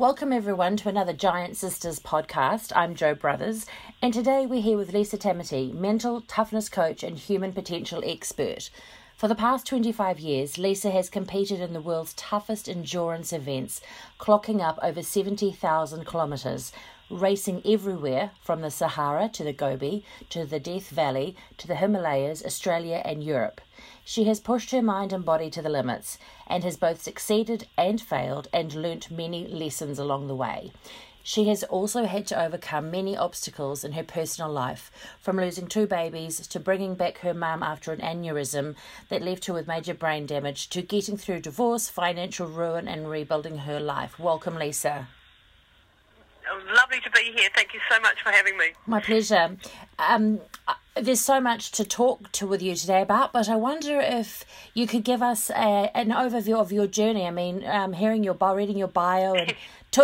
Welcome everyone to another Giant Sisters podcast. I'm Joe Brothers, and today we're here with Lisa Tamati, mental toughness coach and human potential expert. For the past 25 years, Lisa has competed in the world's toughest endurance events, clocking up over 70,000 kilometers, racing everywhere from the Sahara to the Gobi, to the Death Valley, to the Himalayas, Australia and Europe. She has pushed her mind and body to the limits and has both succeeded and failed and learnt many lessons along the way. She has also had to overcome many obstacles in her personal life, from losing two babies to bringing back her mum after an aneurysm that left her with major brain damage, to getting through divorce, financial ruin and rebuilding her life. Welcome, Lisa. Lovely to be here. Thank you so much for having me. My pleasure. There's so much to talk to with you today about, but I wonder if you could give us an overview of your journey. I mean, hearing your bio, reading your bio, and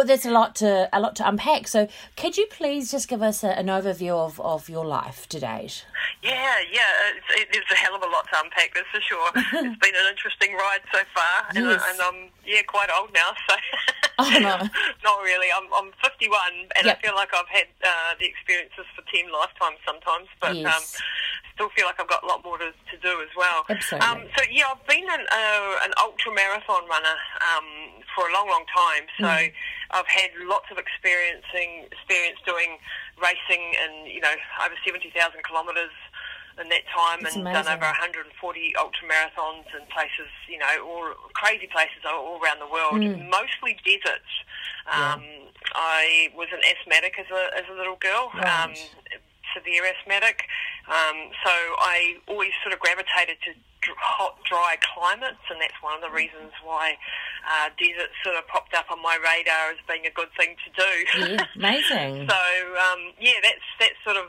there's a lot to unpack. So, could you please just give us an overview of your life to date? Yeah, it's a hell of a lot to unpack. That's for sure. It's been an interesting ride so far, and, yes. I'm quite old now, so. Oh, no. Not really. I'm 51, and yep. I feel like I've had the experiences for 10 lifetimes sometimes, but yes. Still feel like I've got a lot more to do as well. Absolutely. I've been an ultra-marathon runner for a long, long time, so I've had lots of experience doing racing and, over 70,000 kilometres in that time. That's and amazing. Done over 140 ultramarathons in places, all crazy places all around the world, mostly deserts. I was an asthmatic as a little girl, right. Severe asthmatic, so I always sort of gravitated to hot, dry climates, and that's one of the reasons why deserts sort of popped up on my radar as being a good thing to do. Yeah, amazing. So, that's sort of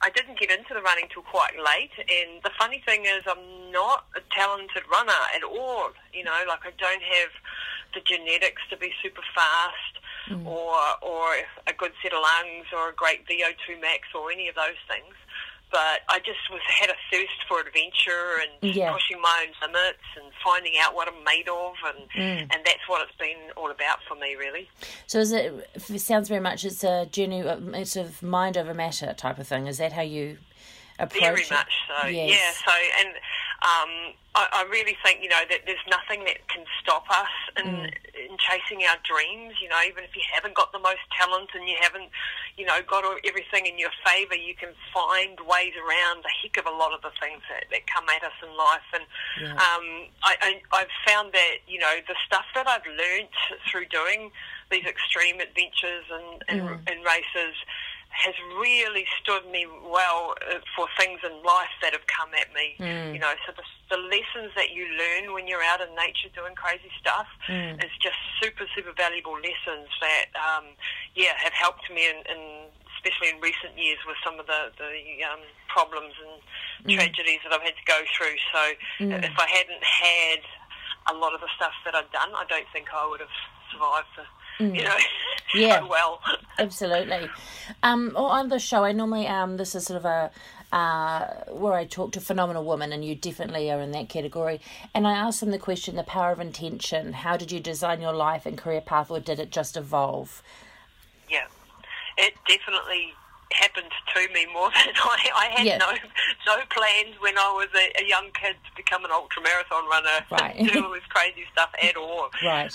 I didn't get into the running till quite late, and the funny thing is I'm not a talented runner at all, I don't have the genetics to be super fast, or a good set of lungs, or a great VO2 max, or any of those things. But I just had a thirst for adventure and pushing my own limits and finding out what I'm made of, and that's what it's been all about for me, really. So it sounds very much it's a journey, it's a mind over matter type of thing. Is that how you approach it? Very much so, yes. Yeah. So, and I really think, that there's nothing that can stop us in chasing our dreams, even if you haven't got the most talent and you haven't, got everything in your favour, you can find ways around a heck of a lot of the things that come at us in life. And I've found that, the stuff that I've learnt through doing these extreme adventures and races has really stood me well for things in life that have come at me, so the lessons that you learn when you're out in nature doing crazy stuff is just super, super valuable lessons that, have helped me in especially in recent years with some of the problems and tragedies that I've had to go through. So if I hadn't had a lot of the stuff that I'd done, I don't think I would have survived the so well. Absolutely. On the show, I normally, this is sort of where I talk to phenomenal women, and you definitely are in that category, and I ask them the question, the power of intention. How did you design your life and career path, or did it just evolve? Yeah, it definitely happened to me more than I had no plans when I was a young kid to become an ultramarathon runner, right. and do all this crazy stuff at all. Right.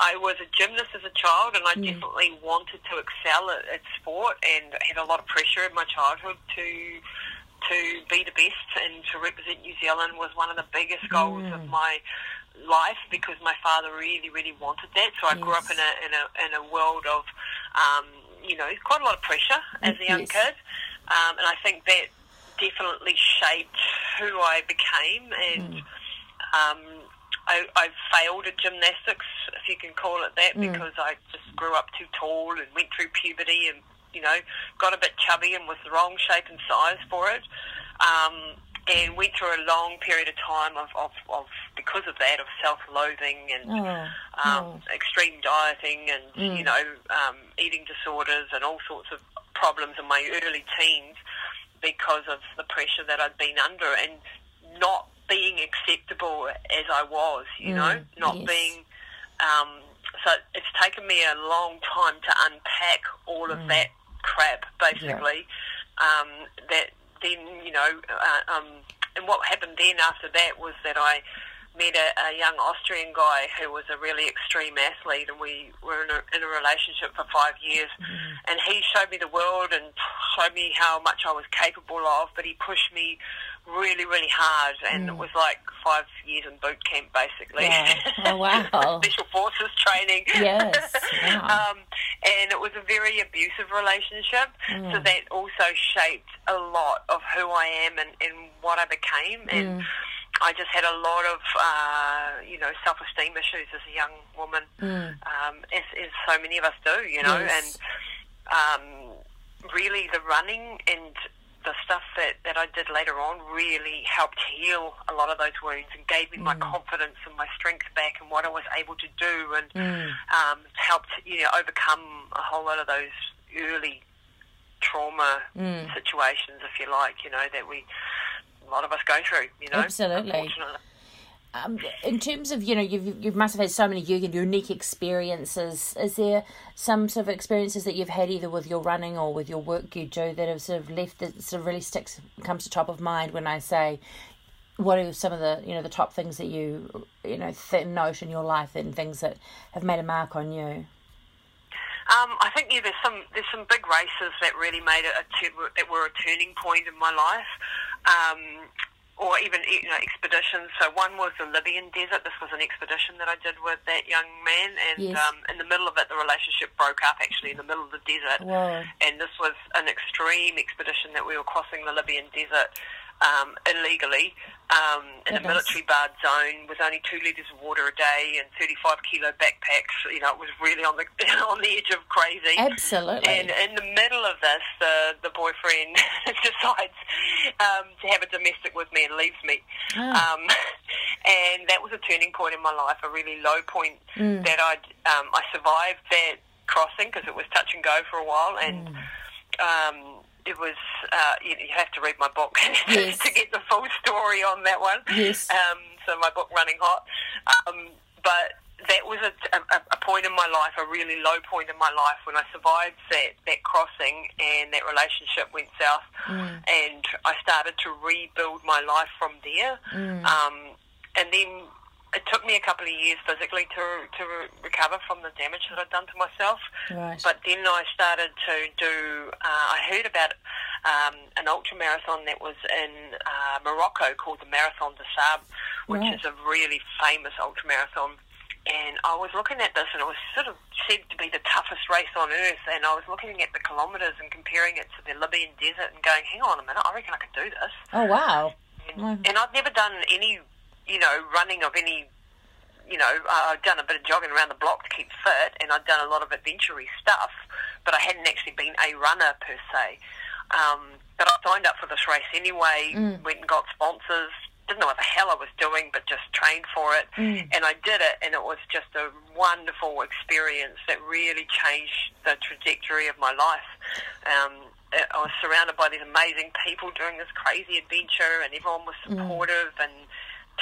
I was a gymnast as a child, and I definitely wanted to excel at sport, and had a lot of pressure in my childhood to be the best, and to represent New Zealand was one of the biggest goals of my life, because my father really, really wanted that. So I grew up in a world of, quite a lot of pressure as a young kid, and I think that definitely shaped who I became, and I failed at gymnastics, if you can call it that, because I just grew up too tall and went through puberty and, got a bit chubby and was the wrong shape and size for it. And went through a long period of time of because of that, of self-loathing and extreme dieting and, eating disorders and all sorts of problems in my early teens because of the pressure that I'd been under and not being acceptable as I was, not being So it's taken me a long time to unpack all of that crap, basically. Yeah. That then, you know, and what happened then after that was that I met a young Austrian guy who was a really extreme athlete, and we were in a relationship for 5 years, and he showed me the world and showed me how much I was capable of, but he pushed me really, really hard, and it was like 5 years in boot camp, basically. Yeah. Oh, wow. Special forces training. Yes. Wow. And it was a very abusive relationship, so that also shaped a lot of who I am and what I became, and I just had a lot of, you know, self-esteem issues as a young woman, as so many of us do, you know, and really the running and the stuff that I did later on really helped heal a lot of those wounds and gave me my confidence and my strength back and what I was able to do, and helped, you know, overcome a whole lot of those early trauma situations, if you like, you know, that a lot of us go through, you know. Absolutely. In terms of, you know, you must have had so many unique experiences. Is there some sort of experiences that you've had either with your running or with your work you do that have sort of left, that sort of really comes to top of mind when I say, what are some of the, you know, the top things that you, you know, note in your life and things that have made a mark on you? I think there's some big races that really made that were a turning point in my life. Or even, you know, expeditions. So one was the Libyan desert. This was an expedition that I did with that young man, and in the middle of it, the relationship broke up, actually, in the middle of the desert. Wow. And this was an extreme expedition that we were crossing the Libyan desert illegally in a military-barred zone with only 2 litres of water a day and 35-kilo backpacks. You know, it was really on the edge of crazy. Absolutely. And in the middle of this, the boyfriend decides to have a domestic with me and leaves me. Oh. And that was a turning point in my life, a really low point that I survived that crossing because it was touch and go for a while, and... it was, you have to read my book to get the full story on that one. Yes. So my book, Running Hot. But that was a point in my life, a really low point in my life, when I survived that crossing and that relationship went south. And I started to rebuild my life from there. And then it took me a couple of years physically to recover from the damage that I'd done to myself. Right. But then I started to do... I heard about an ultramarathon that was in Morocco called the Marathon des Sables, which is a really famous ultramarathon. And I was looking at this, and it was sort of said to be the toughest race on earth. And I was looking at the kilometres and comparing it to the Libyan desert and going, hang on a minute, I reckon I could do this. Oh, wow. And I'd never done any... you know, running of any, you know, I'd done a bit of jogging around the block to keep fit, and I'd done a lot of adventure-y stuff, but I hadn't actually been a runner per se. But I signed up for this race anyway, went and got sponsors, didn't know what the hell I was doing, but just trained for it, and I did it, and it was just a wonderful experience that really changed the trajectory of my life. I was surrounded by these amazing people doing this crazy adventure, and everyone was supportive, and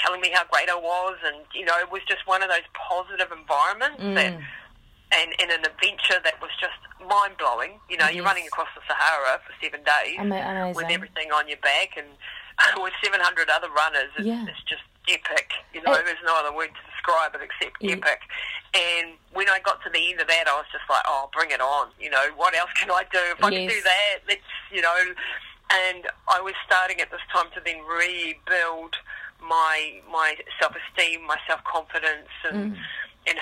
telling me how great I was, and, you know, it was just one of those positive environments that, and an adventure that was just mind-blowing. You know, you're running across the Sahara for 7 days with everything on your back and with 700 other runners. It's just epic, you know. There's no other word to describe it except epic. And when I got to the end of that, I was just like, oh, bring it on. You know, what else can I do? If I can do that, let's, you know. And I was starting at this time to then rebuild my self-esteem, my self-confidence, and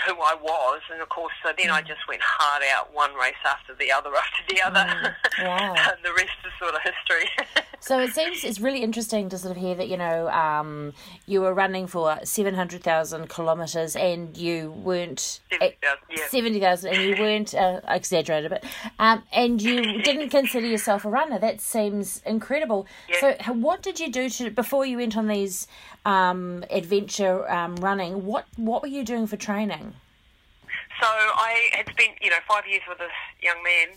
who I was. And, of course, so then I just went hard out, one race after the other. Wow. And the rest is sort of history. So it seems it's really interesting to sort of hear that, you know, you were running for 700,000 kilometres and you weren't... 70,000, and you weren't... I exaggerated a bit. And you didn't consider yourself a runner. That seems incredible. Yeah. So what did you do before you went on these adventure running? What were you doing for training? So I had spent, you know, 5 years with this young man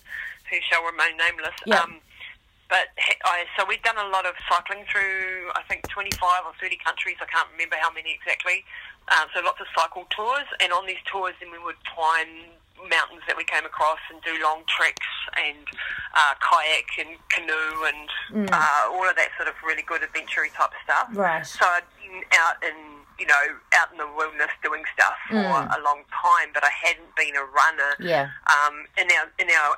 who shall remain nameless. Yeah. So we'd done a lot of cycling through, I think, 25 or 30 countries. I can't remember how many exactly. So lots of cycle tours, and on these tours then we would climb mountains that we came across and do long treks and kayak and canoe and all of that sort of really good adventure-y type stuff. Right. So I'd been out in the wilderness doing stuff for a long time, but I hadn't been a runner. Yeah.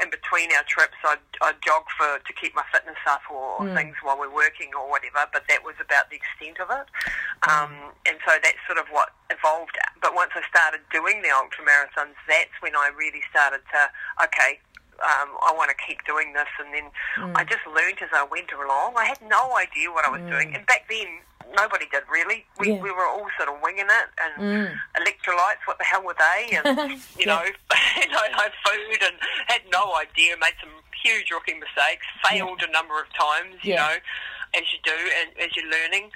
In between our trips, I'd jog to keep my fitness up or things while we're working or whatever, but that was about the extent of it. And so that's sort of what evolved. But once I started doing the ultramarathons, that's when I really started to, I want to keep doing this. And then I just learned as I went along. I had no idea what I was doing. And back then, nobody did really. We were all sort of winging it, and electrolytes, what the hell were they? And no food, and had no idea. Made some huge rookie mistakes. Failed a number of times, you know, as you do, and as you're learning.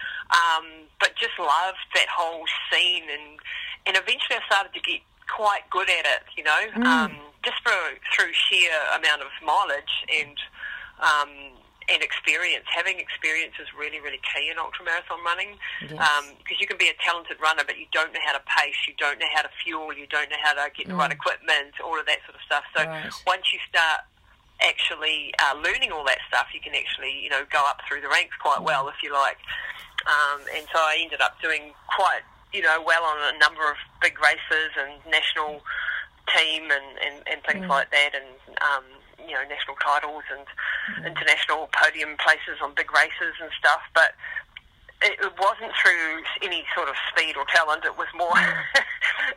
But just loved that whole scene, and eventually I started to get quite good at it, just through sheer amount of mileage and experience. Having experience is really, really key in ultramarathon running, because you can be a talented runner, but you don't know how to pace, you don't know how to fuel, you don't know how to get the right equipment, all of that sort of stuff. So once you start actually learning all that stuff, you can actually, go up through the ranks quite well, if you like. And so I ended up doing quite, well on a number of big races and national team and things like that, and national titles and international podium places on big races and stuff, but it wasn't through any sort of speed or talent. It was more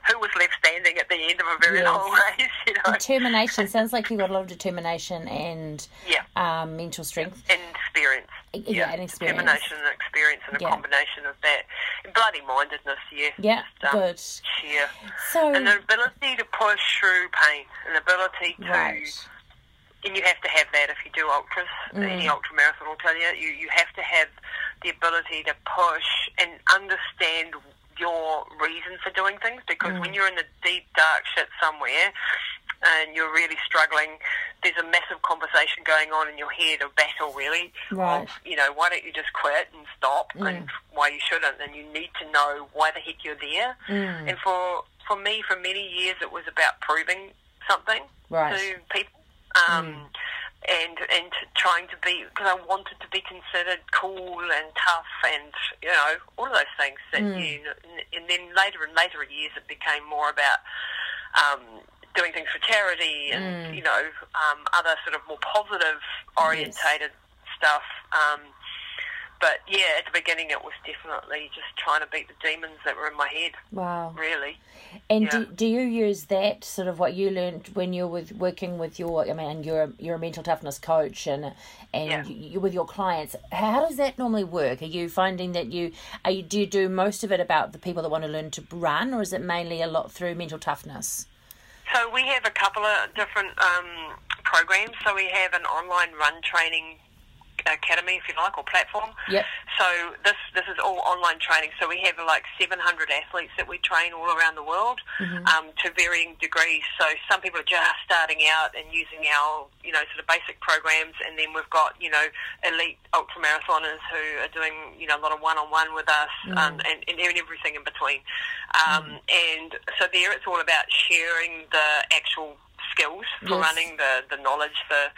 who was left standing at the end of a very long race. Determination. Sounds like you got a lot of determination and mental strength and experience. And experience. Determination and experience, and a combination of that. And bloody-mindedness, good. Sheer. So, and the ability to push through pain, and the ability to... Right. And you have to have that if you do ultras. Any ultramarathon will tell you, you have to have the ability to push and understand your reason for doing things, because when you're in the deep, dark shit somewhere and you're really struggling, there's a massive conversation going on in your head, a battle really, right. of, why don't you just quit and stop and why you shouldn't, and you need to know why the heck you're there. And for me, for many years, it was about proving something to people. And trying to be, because I wanted to be considered cool and tough and, all of those things. That and then later in later years, it became more about doing things for charity and, other sort of more positive-orientated stuff. But, at the beginning, it was definitely just trying to beat the demons that were in my head. Wow. Really. And do you use that, sort of what you learned when you were working with you're a mental toughness coach and you with your clients, how does that normally work? Are you finding that do you do most of it about the people that want to learn to run, or is it mainly a lot through mental toughness? So we have a couple of different programs. So we have an online run training academy, if you like, or platform. Yep. So this is all online training. So we have like 700 athletes that we train all around the world, to varying degrees. So some people are just starting out and using our sort of basic programs, and then we've got elite ultramarathoners who are doing a lot of one-on-one with us, and everything in between. And so there, it's all about sharing the actual skills for running, the knowledge, the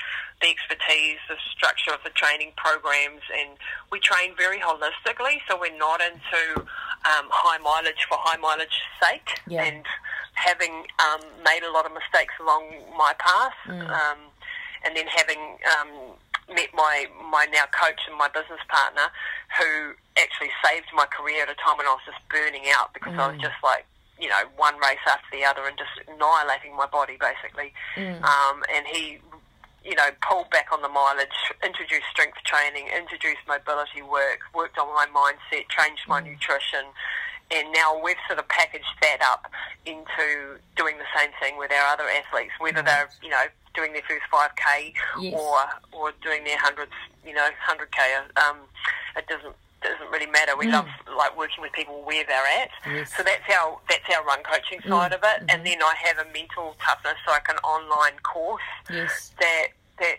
expertise, the structure of the training programs, and we train very holistically, so we're not into high mileage for high mileage sake, and having made a lot of mistakes along my path, and then having met my now coach and my business partner, who actually saved my career at a time when I was just burning out, because I was just like, one race after the other and just annihilating my body, basically. And he, pulled back on the mileage, introduced strength training, introduced mobility work, worked on my mindset, changed my nutrition. And now we've sort of packaged that up into doing the same thing with our other athletes, whether they're, doing their first 5K or doing their 100K. It doesn't really matter. We love like working with people where they're at. Yes. So that's our run coaching side of it. Mm-hmm. And then I have a mental toughness, like an online course that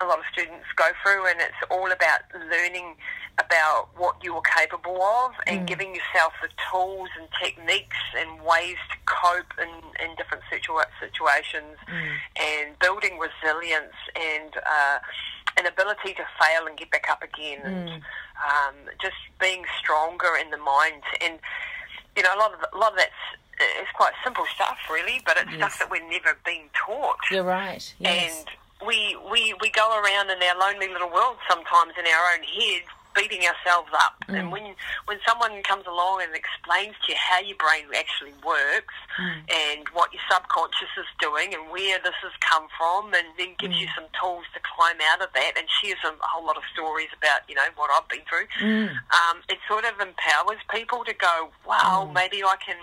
a lot of students go through, and it's all about learning about what you were capable of, and giving yourself the tools and techniques and ways to cope in different situations, and building resilience and an ability to fail and get back up again, and just being stronger in the mind. And you know, a lot of that's, it's quite simple stuff, really, but it's stuff that we're never being taught. You're right. Yes. And we go around in our lonely little world sometimes in our own heads, beating ourselves up. And when someone comes along and explains to you how your brain actually works and what your subconscious is doing and where this has come from, and then gives you some tools to climb out of that, and shares a whole lot of stories about, you know, what I've been through, it sort of empowers people to go, wow, maybe I can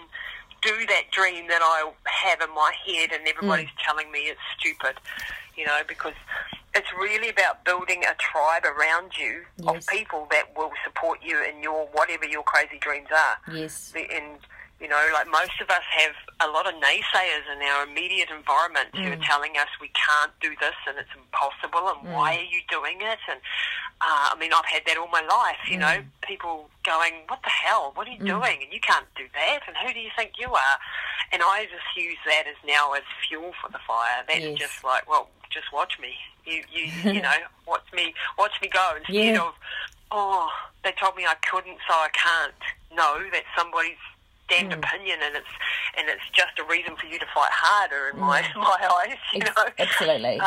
do that dream that I have in my head and everybody's telling me it's stupid, you know, because it's really about building a tribe around you of people that will support you in your whatever your crazy dreams are. Yes. And, you know, like most of us have a lot of naysayers in our immediate environment who are telling us we can't do this and it's impossible and why are you doing it? And, I mean, I've had that all my life, you know, people going, what the hell, what are you doing? And you can't do that, and who do you think you are? And I just use that as now as fuel for the fire. That's just like, well, just watch me. You know, watch me go instead of, oh, they told me I couldn't, so I can't. No, that's somebody's damned opinion, and it's just a reason for you to fight harder in my eyes, you know. Absolutely.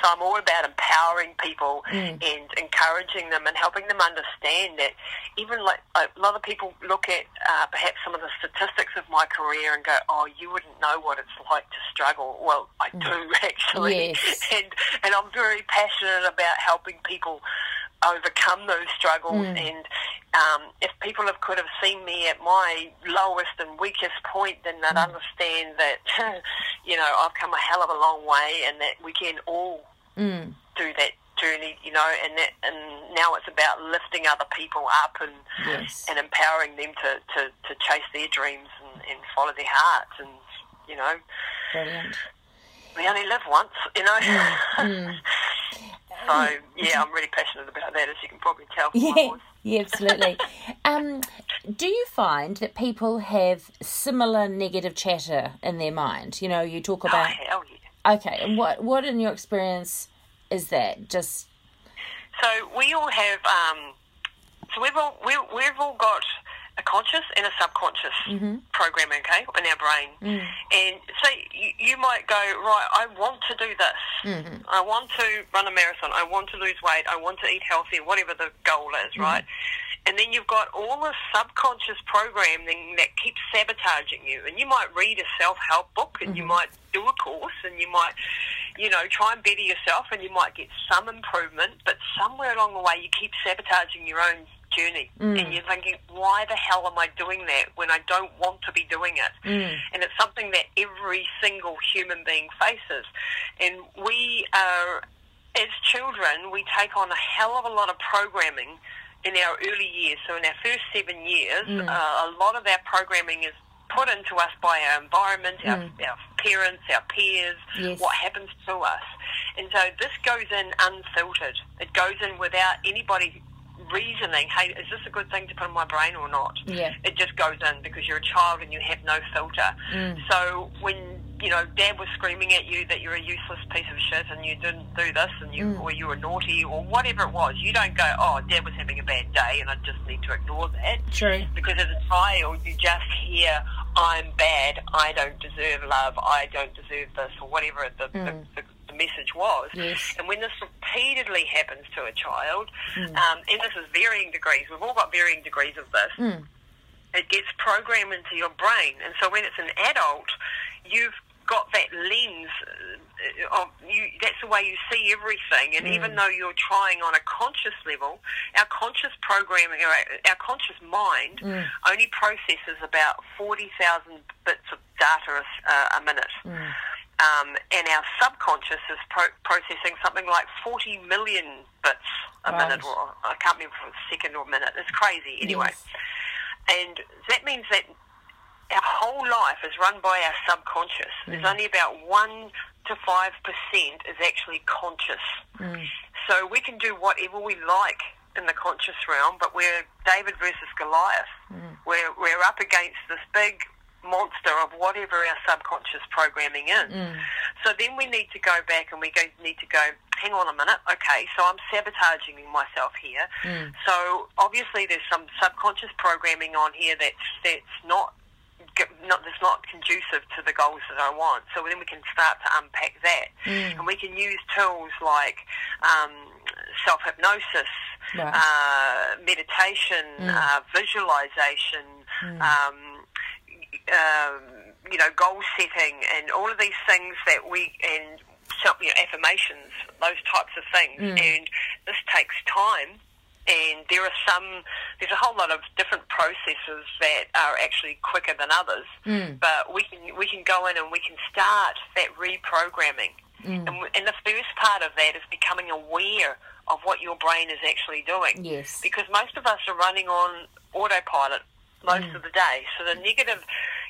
So I'm all about empowering people and encouraging them and helping them understand that even like a lot of people look at perhaps some of the statistics of my career and go, oh, you wouldn't know what it's like to struggle. Well, I do actually. Yes. And I'm very passionate about helping people overcome those struggles, and if people could have seen me at my lowest and weakest point, then they'd understand that, you know, I've come a hell of a long way, and that we can all do that journey, you know, and now it's about lifting other people up and and empowering them to chase their dreams and follow their hearts, and, you know, brilliant. We only live once, you know. So, yeah, I'm really passionate about that, as you can probably tell from my voice. Yeah, absolutely. Do you find that people have similar negative chatter in their mind? You know, you talk about... Oh, hell yeah. Okay, and what in your experience is that? Just... So we all have... so we've all got a conscious and a subconscious programming, okay, in our brain. And so you might go, right, I want to do this. I want to run a marathon. I want to lose weight. I want to eat healthy, whatever the goal is, right? And then you've got all this subconscious programming that keeps sabotaging you. And you might read a self-help book, and you might do a course, and you might, you know, try and better yourself, and you might get some improvement, but somewhere along the way you keep sabotaging your own journey, and you're thinking, why the hell am I doing that when I don't want to be doing it? And it's something that every single human being faces, and we are, as children, we take on a hell of a lot of programming in our early years. So in our first 7 years, a lot of our programming is put into us by our environment, our parents, our peers, what happens to us, and so this goes in unfiltered. It goes in without anybody reasoning, hey, is this a good thing to put in my brain or not? Yeah. It just goes in because you're a child and you have no filter. So when, you know, Dad was screaming at you that you're a useless piece of shit and you didn't do this, and you or you were naughty or whatever it was, you don't go, oh, Dad was having a bad day and I just need to ignore that. True. Because as a child you just hear, I'm bad, I don't deserve love, I don't deserve this, or whatever the message was. Yes. And when this repeatedly happens to a child, and this is varying degrees, we've all got varying degrees of this, it gets programmed into your brain. And so when it's an adult, you've got that lens of you, that's the way you see everything. And even though you're trying on a conscious level, our conscious programming, our conscious mind only processes about 40,000 bits of data a minute. And our subconscious is processing something like 40 million bits a minute, or I can't remember if it's a second or a minute. It's crazy anyway. Yes. And that means that our whole life is run by our subconscious. There's only about 1 to 5% is actually conscious. So we can do whatever we like in the conscious realm, but we're David versus Goliath. Mm. We're up against this big monster of whatever our subconscious programming is. Mm. So then we need to go back and we need to go, hang on a minute, okay, so I'm sabotaging myself here. Mm. So obviously there's some subconscious programming on here that's not conducive to the goals that I want. So then we can start to unpack that. Mm. And we can use tools like self-hypnosis, right, meditation, mm, visualization, mm, goal setting, and all of these things that affirmations, those types of things. Mm. And this takes time. And there's a whole lot of different processes that are actually quicker than others. Mm. But we can go in and we can start that reprogramming. Mm. And the first part of that is becoming aware of what your brain is actually doing. Yes. Because most of us are running on autopilot most mm. of the day. So the negative,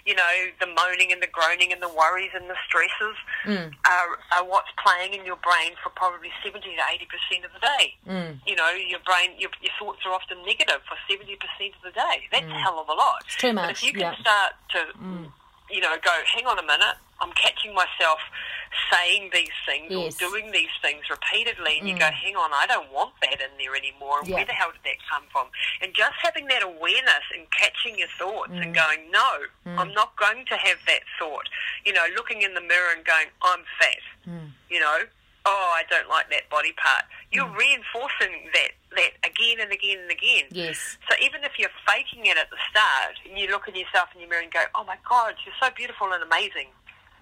the moaning and the groaning and the worries and the stresses mm. are what's playing in your brain for probably 70 to 80% of the day. Mm. Your brain, your thoughts are often negative for 70% of the day. That's mm. a hell of a lot. It's too much. But if you can yeah. start to, mm. Go, hang on a minute, I'm catching myself saying these things yes. or doing these things repeatedly, and mm. you go, hang on, I don't want that in there anymore, and yeah. where the hell did that come from? And just having that awareness and catching your thoughts mm. and going, no, mm. I'm not going to have that thought. Looking in the mirror and going, I'm fat, mm. Oh, I don't like that body part. You're mm. reinforcing that again and again and again. Yes. So even if you're faking it at the start, and you look at yourself in the mirror and go, oh, my God, you're so beautiful and amazing.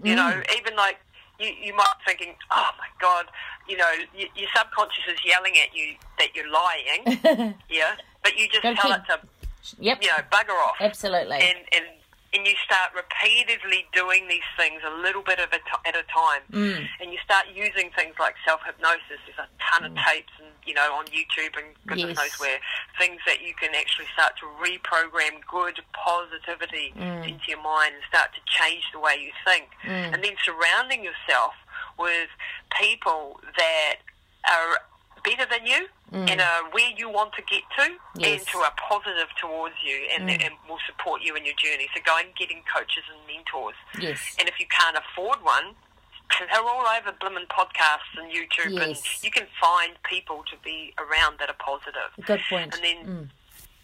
Mm. Even like you might be thinking, oh, my God, your subconscious is yelling at you that you're lying. Yeah. But you just tell it to, yep. Bugger off. Absolutely. And you start repeatedly doing these things a little bit at a time. Mm. And you start using things like self-hypnosis. There's a ton mm. of tapes and, on YouTube and goodness yes. knows where, things that you can actually start to reprogram good positivity mm. into your mind and start to change the way you think. Mm. And then surrounding yourself with people that are better than you mm. and where you want to get to yes. and who are positive towards you and, mm. and will support you in your journey. So go and getting coaches and mentors. Yes. And if you can't afford one, they're all over blimmin' podcasts and YouTube yes. and you can find people to be around that are positive. Good point. And then mm.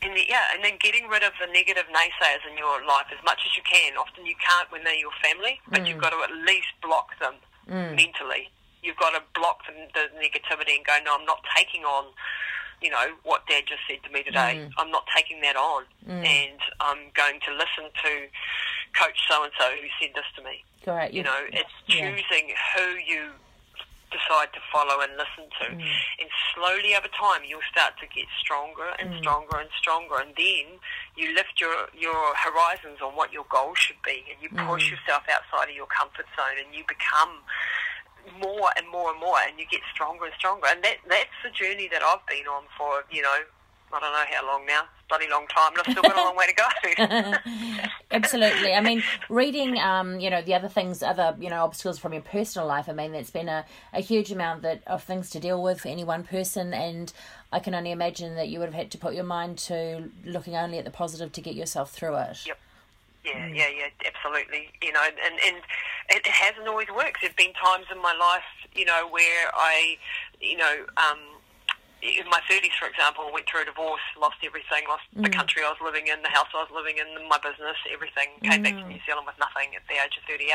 And then getting rid of the negative naysayers in your life as much as you can. Often you can't when they're your family, but mm. you've got to at least block them mm. mentally. You've got to block the negativity and go, no, I'm not taking on, what Dad just said to me today. Mm. I'm not taking that on. Mm. And I'm going to listen to Coach so-and-so who said this to me. Correct. It's choosing yeah. who you decide to follow and listen to. Mm. And slowly over time, you'll start to get stronger and mm. stronger and stronger. And then you lift your horizons on what your goal should be. And you push mm. yourself outside of your comfort zone and you become more and more and more, and you get stronger and stronger, and that's the journey that I've been on for I don't know how long now, bloody long time, and I've still got a long way to go. Absolutely. I mean, reading the other things, obstacles from your personal life, I mean, that's been a huge amount of things to deal with for any one person, and I can only imagine that you would have had to put your mind to looking only at the positive to get yourself through it. Yep. Yeah, yeah, yeah, absolutely. And it hasn't always worked. There've been times in my life, where I, in my 30s, for example, went through a divorce, lost everything, lost mm. the country I was living in, the house I was living in, my business, everything, came mm. back to New Zealand with nothing at the age of 38.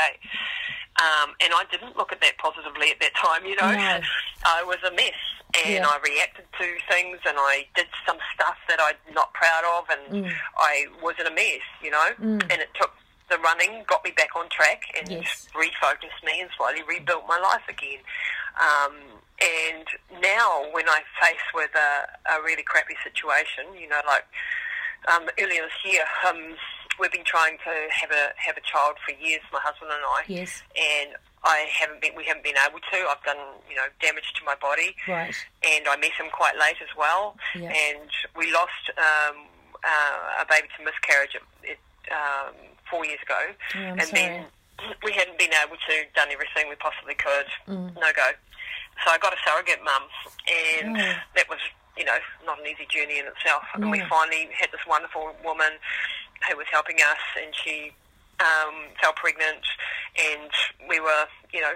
And I didn't look at that positively at that time, No. I was a mess. And yeah. I reacted to things, and I did some stuff that I'm not proud of, and mm. I was in a mess, Mm. And it took the running, got me back on track, and yes. refocused me, and slightly rebuilt my life again. And now, when I face with a really crappy situation, earlier this year, we've been trying to have a child for years, my husband and I. Yes. And we haven't been able to. I've done, damage to my body. Right. And I met him quite late as well. Yeah. And we lost a baby to miscarriage 4 years ago. Oh, I'm sorry. Then we hadn't been able to done everything we possibly could. Mm. No go. So I got a surrogate mum, and that was, not an an easy journey in itself. Yeah. And we finally had this wonderful woman who was helping us, and she fell pregnant, and we were, you know,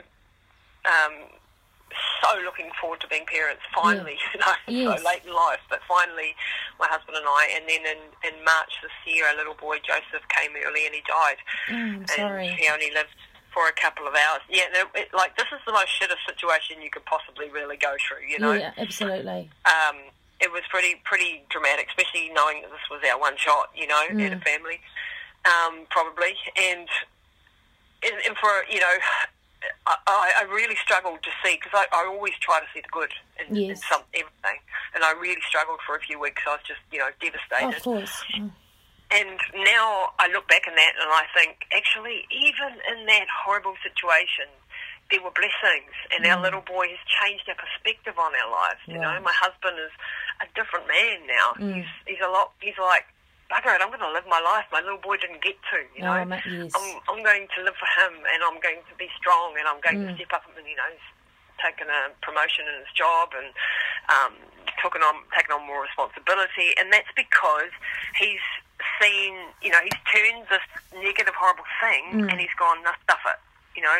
so looking forward to being parents finally, you know, so late in life, but finally my husband and I. And then in March this year, our little boy Joseph came early and he died. I'm sorry. And he only lived for a couple of hours. Yeah, like, this is the most shittest situation you could possibly really go through, you know? Yeah, absolutely. It was pretty dramatic, especially knowing that this was our one shot, you know, at a family, probably. And for, you know, I really struggled to see, because I always try to see the good in everything, and I really struggled for a few weeks. I was just, you know, devastated. Of course. And now I look back on that and I think, actually, even in that horrible situation, there were blessings, and our little boy has changed our perspective on our lives. You know, my husband is a different man now. He's a lot. He's like, bugger it, I'm going to live my life my little boy didn't get to, you know. I'm going to live for him, and I'm going to be strong, and I'm going to step up. And, you know, he's taken a promotion in his job, and taken on more responsibility, and that's because he's seen, you know, he's turned this negative, horrible thing, and he's gone, nah, stuff it. You know,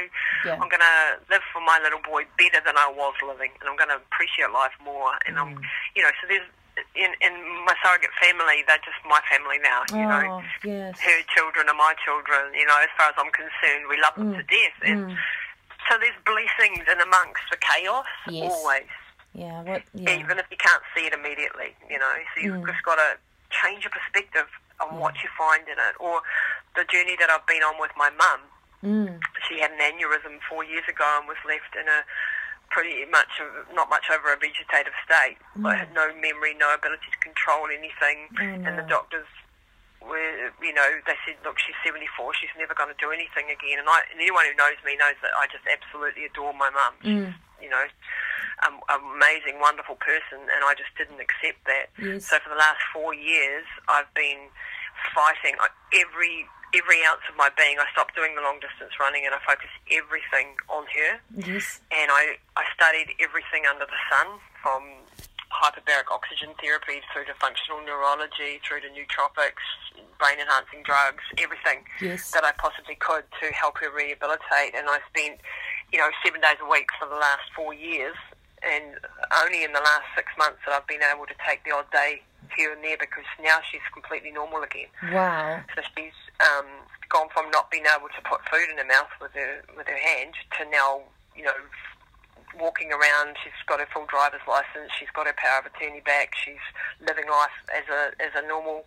I'm going to live for my little boy better than I was living, and I'm going to appreciate life more. And I'm, you know, so there's, in my surrogate family, they're just my family now, you know. Yes. Her children are my children, you know, as far as I'm concerned, we love them to death. And so there's blessings in amongst the chaos, always. Yeah, even if you can't see it immediately, you know. So you've just got to change your perspective on what you find in it. Or the journey that I've been on with my mum. She had an aneurysm 4 years ago and was left in a pretty much, not much over a vegetative state. I had no memory, no ability to control anything. And the doctors were, you know, they said, look, she's 74, she's never going to do anything again. And anyone who knows me knows that I just absolutely adore my mum. She's, you know, an amazing, wonderful person, and I just didn't accept that. So for the last 4 years, I've been fighting every ounce of my being. I stopped doing the long distance running, and I focused everything on her. And I studied everything under the sun, from hyperbaric oxygen therapy through to functional neurology, through to nootropics, brain enhancing drugs, everything that I possibly could to help her rehabilitate. And I spent, you know, 7 days a week for the last 4 years, and only in the last 6 months that I've been able to take the odd day here and there, because now she's completely normal again. Wow. So she's gone from not being able to put food in her mouth with her hand to now, you know, walking around. She's got her full driver's license, she's got her power of attorney back, she's living life as a normal,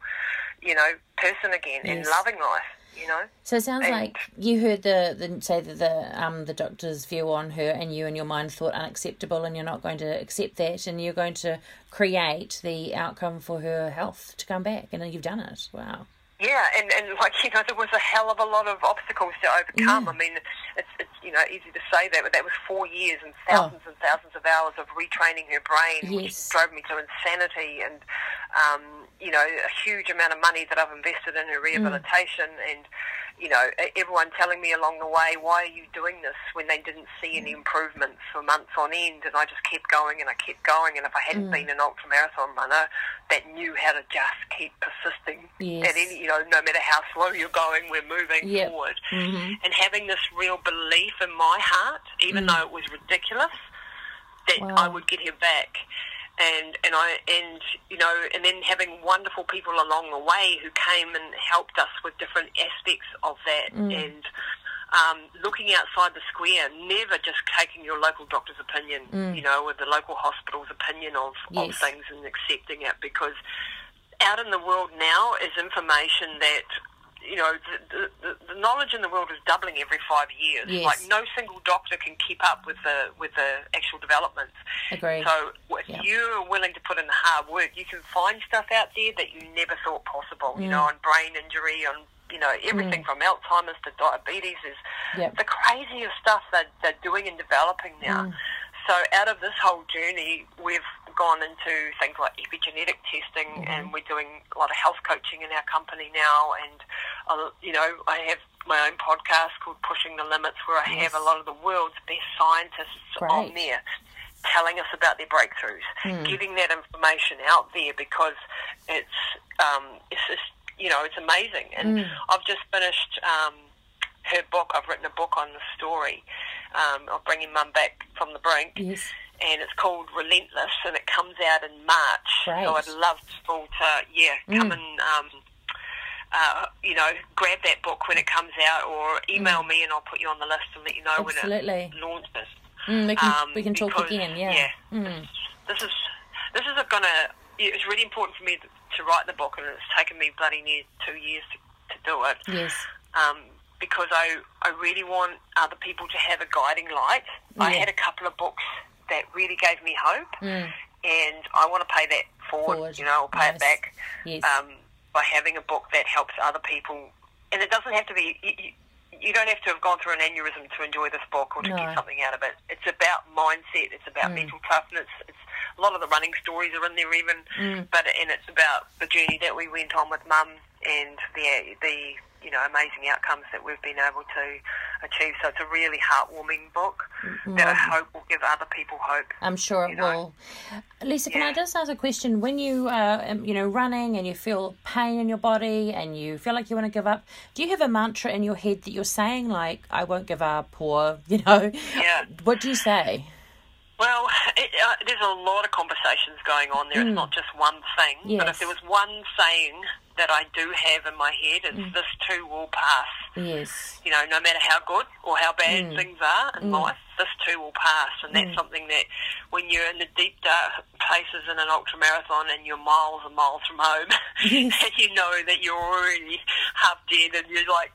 you know, person again, and loving life, you know. So it sounds like you heard the doctor's view on her, and you in your mind thought unacceptable, and you're not going to accept that, and you're going to create the outcome for her health to come back, and you've done it. Wow. Yeah, and like, you know, there was a hell of a lot of obstacles to overcome. I mean, it's you know, easy to say that, but that was 4 years and thousands and thousands of hours of retraining her brain, which drove me to insanity, and, you know, a huge amount of money that I've invested in her rehabilitation, and, you know, everyone telling me along the way, why are you doing this, when they didn't see any improvements for months on end. And I just kept going and I kept going, and if I hadn't been an ultramarathon runner that knew how to just keep persisting, at any, you know, no matter how slow you're going, we're moving forward. And having this real belief in my heart, even though it was ridiculous, that I would get her back. And you know, and then having wonderful people along the way who came and helped us with different aspects of that, and looking outside the square, never just taking your local doctor's opinion, you know, or the local hospital's opinion of things, and accepting it, because out in the world now is information that, you know, the knowledge in the world is doubling every 5 years. Yes. Like, no single doctor can keep up with the actual developments. Agreed. So if you're willing to put in the hard work, you can find stuff out there that you never thought possible, you know, on brain injury, on, you know, everything from Alzheimer's to diabetes is the craziest stuff that they're doing and developing now. So out of this whole journey, we've gone into things like epigenetic testing, and we're doing a lot of health coaching in our company now. And, you know, I have my own podcast called Pushing the Limits, where I have a lot of the world's best scientists on there telling us about their breakthroughs, getting that information out there, because it's just, you know, it's amazing. And I've just finished her book. I've written a book on the story of bringing mum back from the brink. Yes. And it's called Relentless, and it comes out in March. Right. So I'd love people to, come and, grab that book when it comes out, or email me and I'll put you on the list and let you know when it launches. We can talk again, This is gonna. It's really important for me to write the book, and it's taken me bloody near 2 years to do it. Yes. Because I really want other people to have a guiding light. Yeah. I had a couple of books that really gave me hope, and I want to pay that forward. You know, I'll pay it back by having a book that helps other people. And it doesn't have to be. You don't have to have gone through an aneurysm to enjoy this book or to get something out of it. It's about mindset. It's about mental toughness. It's a lot of the running stories are in there even, and it's about the journey that we went on with Mum and the amazing outcomes that we've been able to achieve. So it's a really heartwarming book that I hope will give other people hope. I'm sure it will. Lisa, can I just ask a question? When you are running and you feel pain in your body and you feel like you want to give up, do you have a mantra in your head that you're saying, like, I won't give up, or, what do you say? Well, there's a lot of conversations going on there. It's not just one thing. Yes. But if there was one saying that I do have in my head, it's this too will pass. Yes. You know, no matter how good or how bad things are in life, this too will pass. And that's something that when you're in the deep, dark places in an ultramarathon and you're miles and miles from home, and you know that you're already half dead and you're like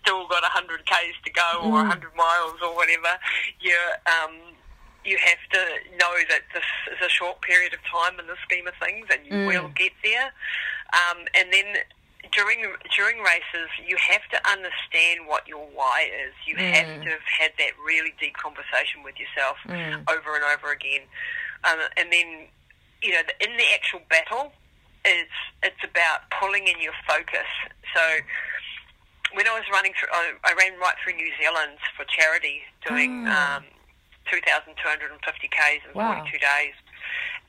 still got 100 Ks to go or 100 miles or whatever, you're... you have to know that this is a short period of time in the scheme of things, and you will get there. And then during races, you have to understand what your why is. You have to have had that really deep conversation with yourself over and over again. And then, in the actual battle, it's about pulling in your focus. So... when I was running through... I ran right through New Zealand for charity doing... 2,250 Ks in 42 days,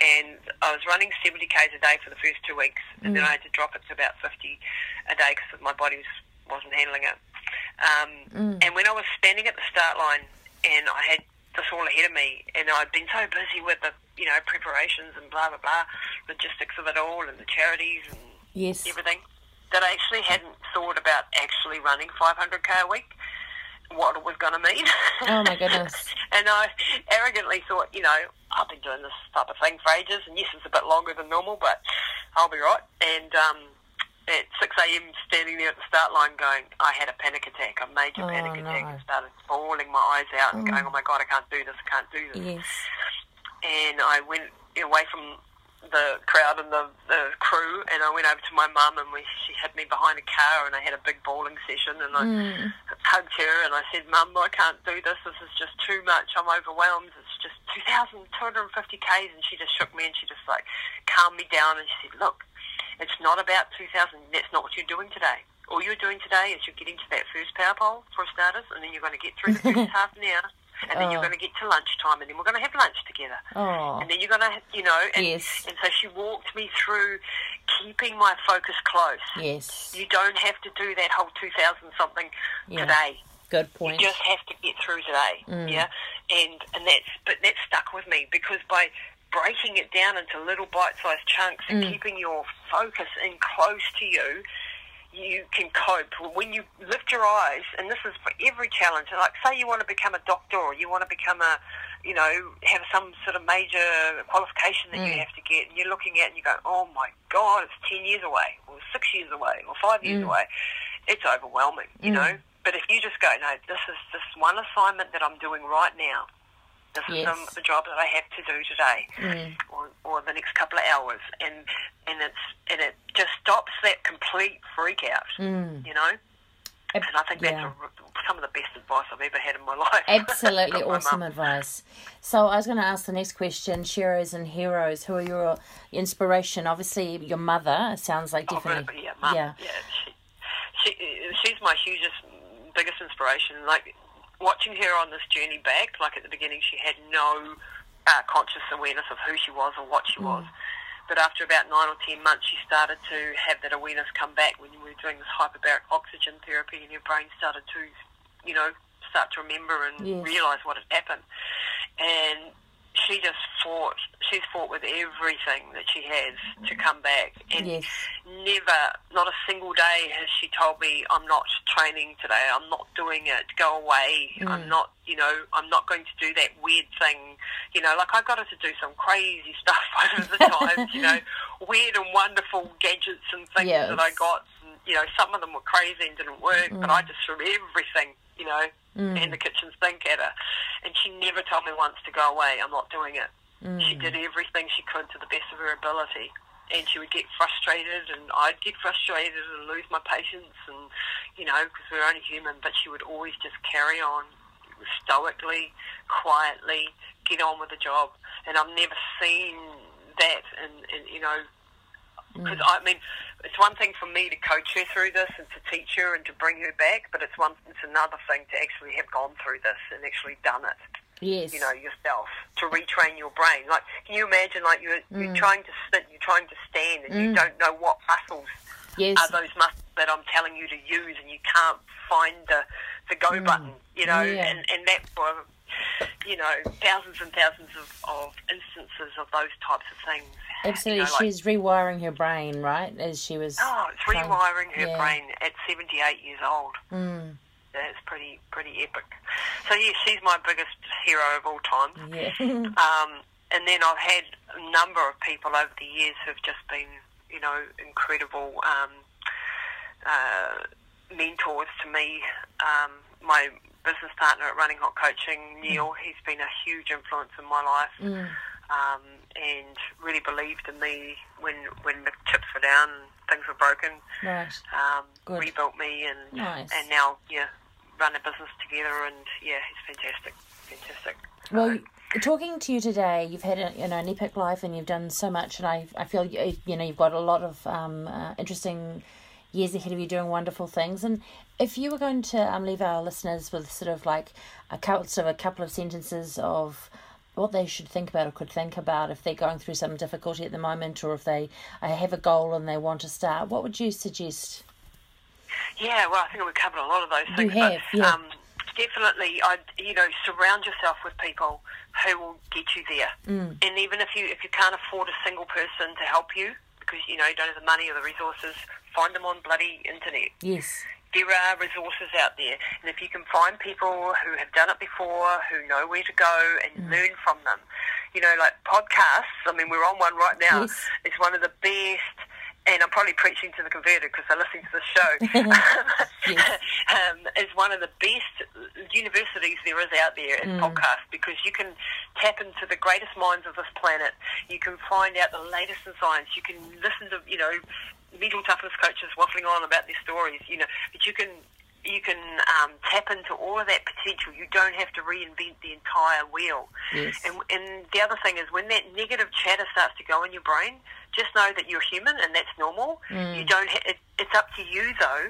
and I was running 70 Ks a day for the first 2 weeks, and then I had to drop it to about 50 a day because my body wasn't handling it. And when I was standing at the start line, and I had this all ahead of me, and I'd been so busy with the preparations and blah blah blah, logistics of it all, and the charities and everything, that I actually hadn't thought about actually running 500K a week. What it was going to mean. Oh my goodness. And I arrogantly thought, I've been doing this type of thing for ages, and yes, it's a bit longer than normal, but I'll be right. And at 6 a.m. standing there at the start line going, I had a panic attack, a major panic attack. I started bawling my eyes out and going, oh my God, I can't do this, I can't do this. Yes. And I went away from the crowd and the crew, and I went over to my mum, and she had me behind a car, and I had a big bawling session, and I hugged her and I said, Mum, I can't do this, this is just too much, I'm overwhelmed, it's just 2,250 Ks. And she just shook me and she just like calmed me down, and she said, look, it's not about 2,000, that's not what you're doing today. All you're doing today is you're getting to that first power pole for starters, and then you're going to get through the first half an hour. And then you're going to get to lunchtime, and then we're going to have lunch together. Oh. And then you're going to, And so she walked me through keeping my focus close. Yes. You don't have to do that whole 2,000-something today. Good point. You just have to get through today, And that stuck with me, because by breaking it down into little bite-sized chunks and keeping your focus in close to you, you can cope. When you lift your eyes, and this is for every challenge, like say you want to become a doctor, or you want to become have some sort of major qualification that you have to get, and you're looking at it and you go, oh my God, it's 10 years away, or 6 years away, or 5 years away. It's overwhelming, you know. But if you just go, no, this is this one assignment that I'm doing right now. This is the job that I have to do today, or the next couple of hours, and it just stops that complete freak out, And I think that's some of the best advice I've ever had in my life. Absolutely awesome advice. So I was going to ask the next question: sheroes and heroes. Who are your inspiration? Obviously, your mother sounds like definitely. Oh, yeah, Mum. Yeah. She's my biggest inspiration. Like, watching her on this journey back, like at the beginning she had no conscious awareness of who she was or what she was. But after about 9 or 10 months, she started to have that awareness come back when we were doing this hyperbaric oxygen therapy, and her brain started to, you know, start to remember and realise what had happened. And she just fought. She's fought with everything that she has to come back. And never, not a single day has she told me, I'm not training today, I'm not doing it, go away, I'm not, you know, I'm not going to do that weird thing. You know, like I got her to do some crazy stuff over the time, you know, weird and wonderful gadgets and things that I got. And, you know, some of them were crazy and didn't work, but I just threw everything, you know, and the kitchen sink at her, and she never told me once to go away, I'm not doing it. She did everything she could to the best of her ability, and she would get frustrated, and I'd get frustrated and lose my patience, and you know, because we're only human, but she would always just carry on stoically, quietly, get on with the job. And I've never seen that, and you know, because I mean, it's one thing for me to coach her through this and to teach her and to bring her back, but it's another thing to actually have gone through this and actually done it. Yes. You know, yourself, to retrain your brain. Like, can you imagine, like, you're trying to sit, you're trying to stand, and you don't know what muscles are those muscles that I'm telling you to use, and you can't find the go button, you know, and that for, you know, thousands and thousands of instances of those types of things. Absolutely, you know, like, she's rewiring her brain, right, as she was... Oh, it's rewiring her brain at 78 years old. Mm. It's pretty epic. So, yeah, she's my biggest hero of all time. Yeah. And then I've had a number of people over the years who've just been, you know, incredible mentors to me. My business partner at Running Hot Coaching, Neil, he's been a huge influence in my life, and really believed in me when the chips were down and things were broken. Right. Rebuilt me, and and now, run a business together, and it's fantastic. Well, talking to you today, you've had an epic life, and you've done so much, and I feel you've got a lot of interesting years ahead of you, doing wonderful things. And if you were going to leave our listeners with sort of like a couple of sentences of what they should think about or could think about if they're going through some difficulty at the moment, or if they have a goal and they want to start, what would you suggest? Yeah, well, I think we've covered a lot of those things. You have, but, definitely, surround yourself with people who will get you there. Mm. And even if you can't afford a single person to help you, because, you know, you don't have the money or the resources, find them on bloody internet. Yes. There are resources out there. And if you can find people who have done it before, who know where to go, and learn from them. You know, like podcasts, I mean, we're on one right now. Yes. It's one of the best... And I'm probably preaching to the converted because they're listening to the show. Is one of the best universities there is out there is podcast, because you can tap into the greatest minds of this planet. You can find out the latest in science. You can listen to mental toughness coaches waffling on about their stories. You know, but you can tap into all of that potential. You don't have to reinvent the entire wheel. Yes. And the other thing is, when that negative chatter starts to go in your brain, just know that you're human and that's normal. Mm. You don't. It's up to you, though,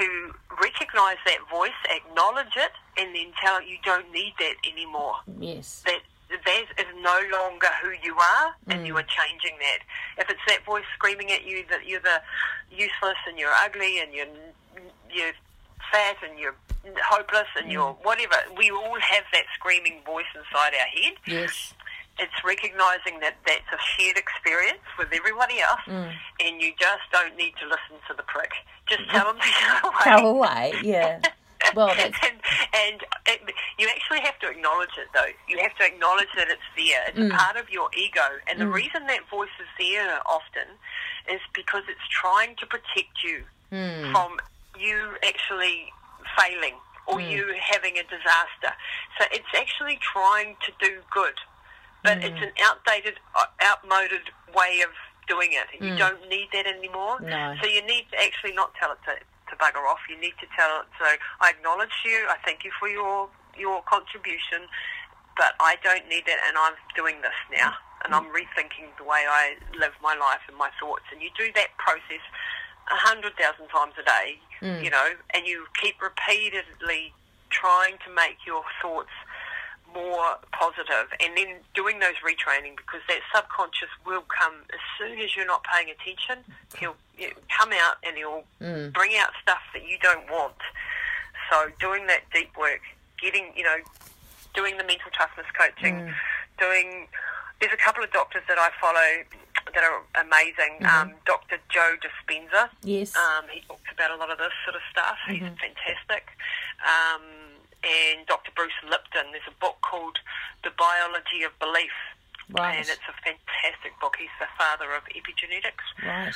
to recognise that voice, acknowledge it, and then tell it you don't need that anymore. Yes. That is no longer who you are, and you are changing that. If it's that voice screaming at you that you're the useless and you're ugly and you're fat and you're hopeless and you're whatever, we all have that screaming voice inside our head. Yes. It's recognising that that's a shared experience with everybody else, and you just don't need to listen to the prick. Just tell them to go away. Go away, yeah. Well, and you actually have to acknowledge it, though. You have to acknowledge that it's there. It's a part of your ego. And the reason that voice is there often is because it's trying to protect you from you actually failing or you having a disaster. So it's actually trying to do good. But it's an outdated, outmoded way of doing it. You don't need that anymore. No. So you need to actually not tell it to bugger off. You need to tell it, so I acknowledge you, I thank you for your contribution, but I don't need that, and I'm doing this now. And I'm rethinking the way I live my life and my thoughts. And you do that process 100,000 times a day, and you keep repeatedly trying to make your thoughts more positive, and then doing those retraining, because that subconscious will come as soon as you're not paying attention. He'll come out and he'll bring out stuff that you don't want. So doing that deep work, getting, you know, doing the mental toughness coaching, doing, there's a couple of doctors that I follow that are amazing. Dr. Joe Dispenza. Yes. He talks about a lot of this sort of stuff. Mm-hmm. He's fantastic. And Dr. Bruce Lipton. There's a book called The Biology of Belief. Right. And it's a fantastic book. He's the father of epigenetics. Right.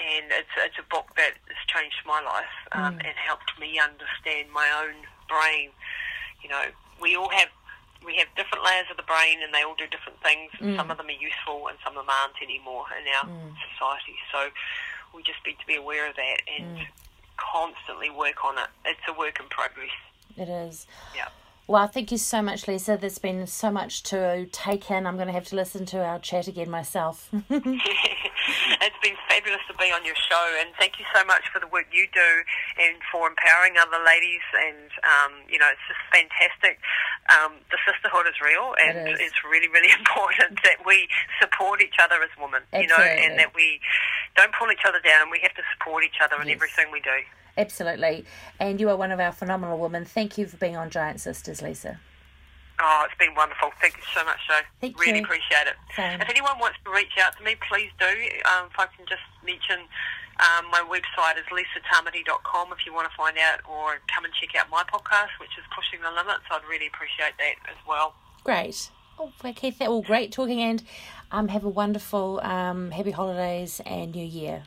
And it's a book that has changed my life and helped me understand my own brain. You know, we have different layers of the brain, and they all do different things. And some of them are useful, and some of them aren't anymore in our society. So we just need to be aware of that and constantly work on it. It's a work in progress. It is. Yeah. Well, thank you so much, Lisa. There's been so much to take in. I'm going to have to listen to our chat again myself. It's been fabulous to be on your show, and thank you so much for the work you do and for empowering other ladies. And, you know, it's just fantastic. The sisterhood is real, and it's really, really important that we support each other as women, you know, and that we don't pull each other down. We have to support each other in everything we do. Absolutely. And you are one of our phenomenal women. Thank you for being on Giant Sisters, Lisa. Oh, it's been wonderful. Thank you so much, Jo. Really appreciate it. Same. If anyone wants to reach out to me, please do. If I can just mention, my website is lisatamati.com if you want to find out, or come and check out my podcast, which is Pushing the Limits. I'd really appreciate that as well. Great. Oh, okay. Well, great talking, and have a wonderful, happy holidays and New Year.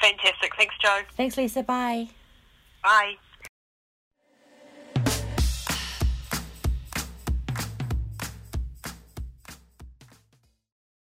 Fantastic. Thanks, Jo. Thanks, Lisa. Bye. Bye.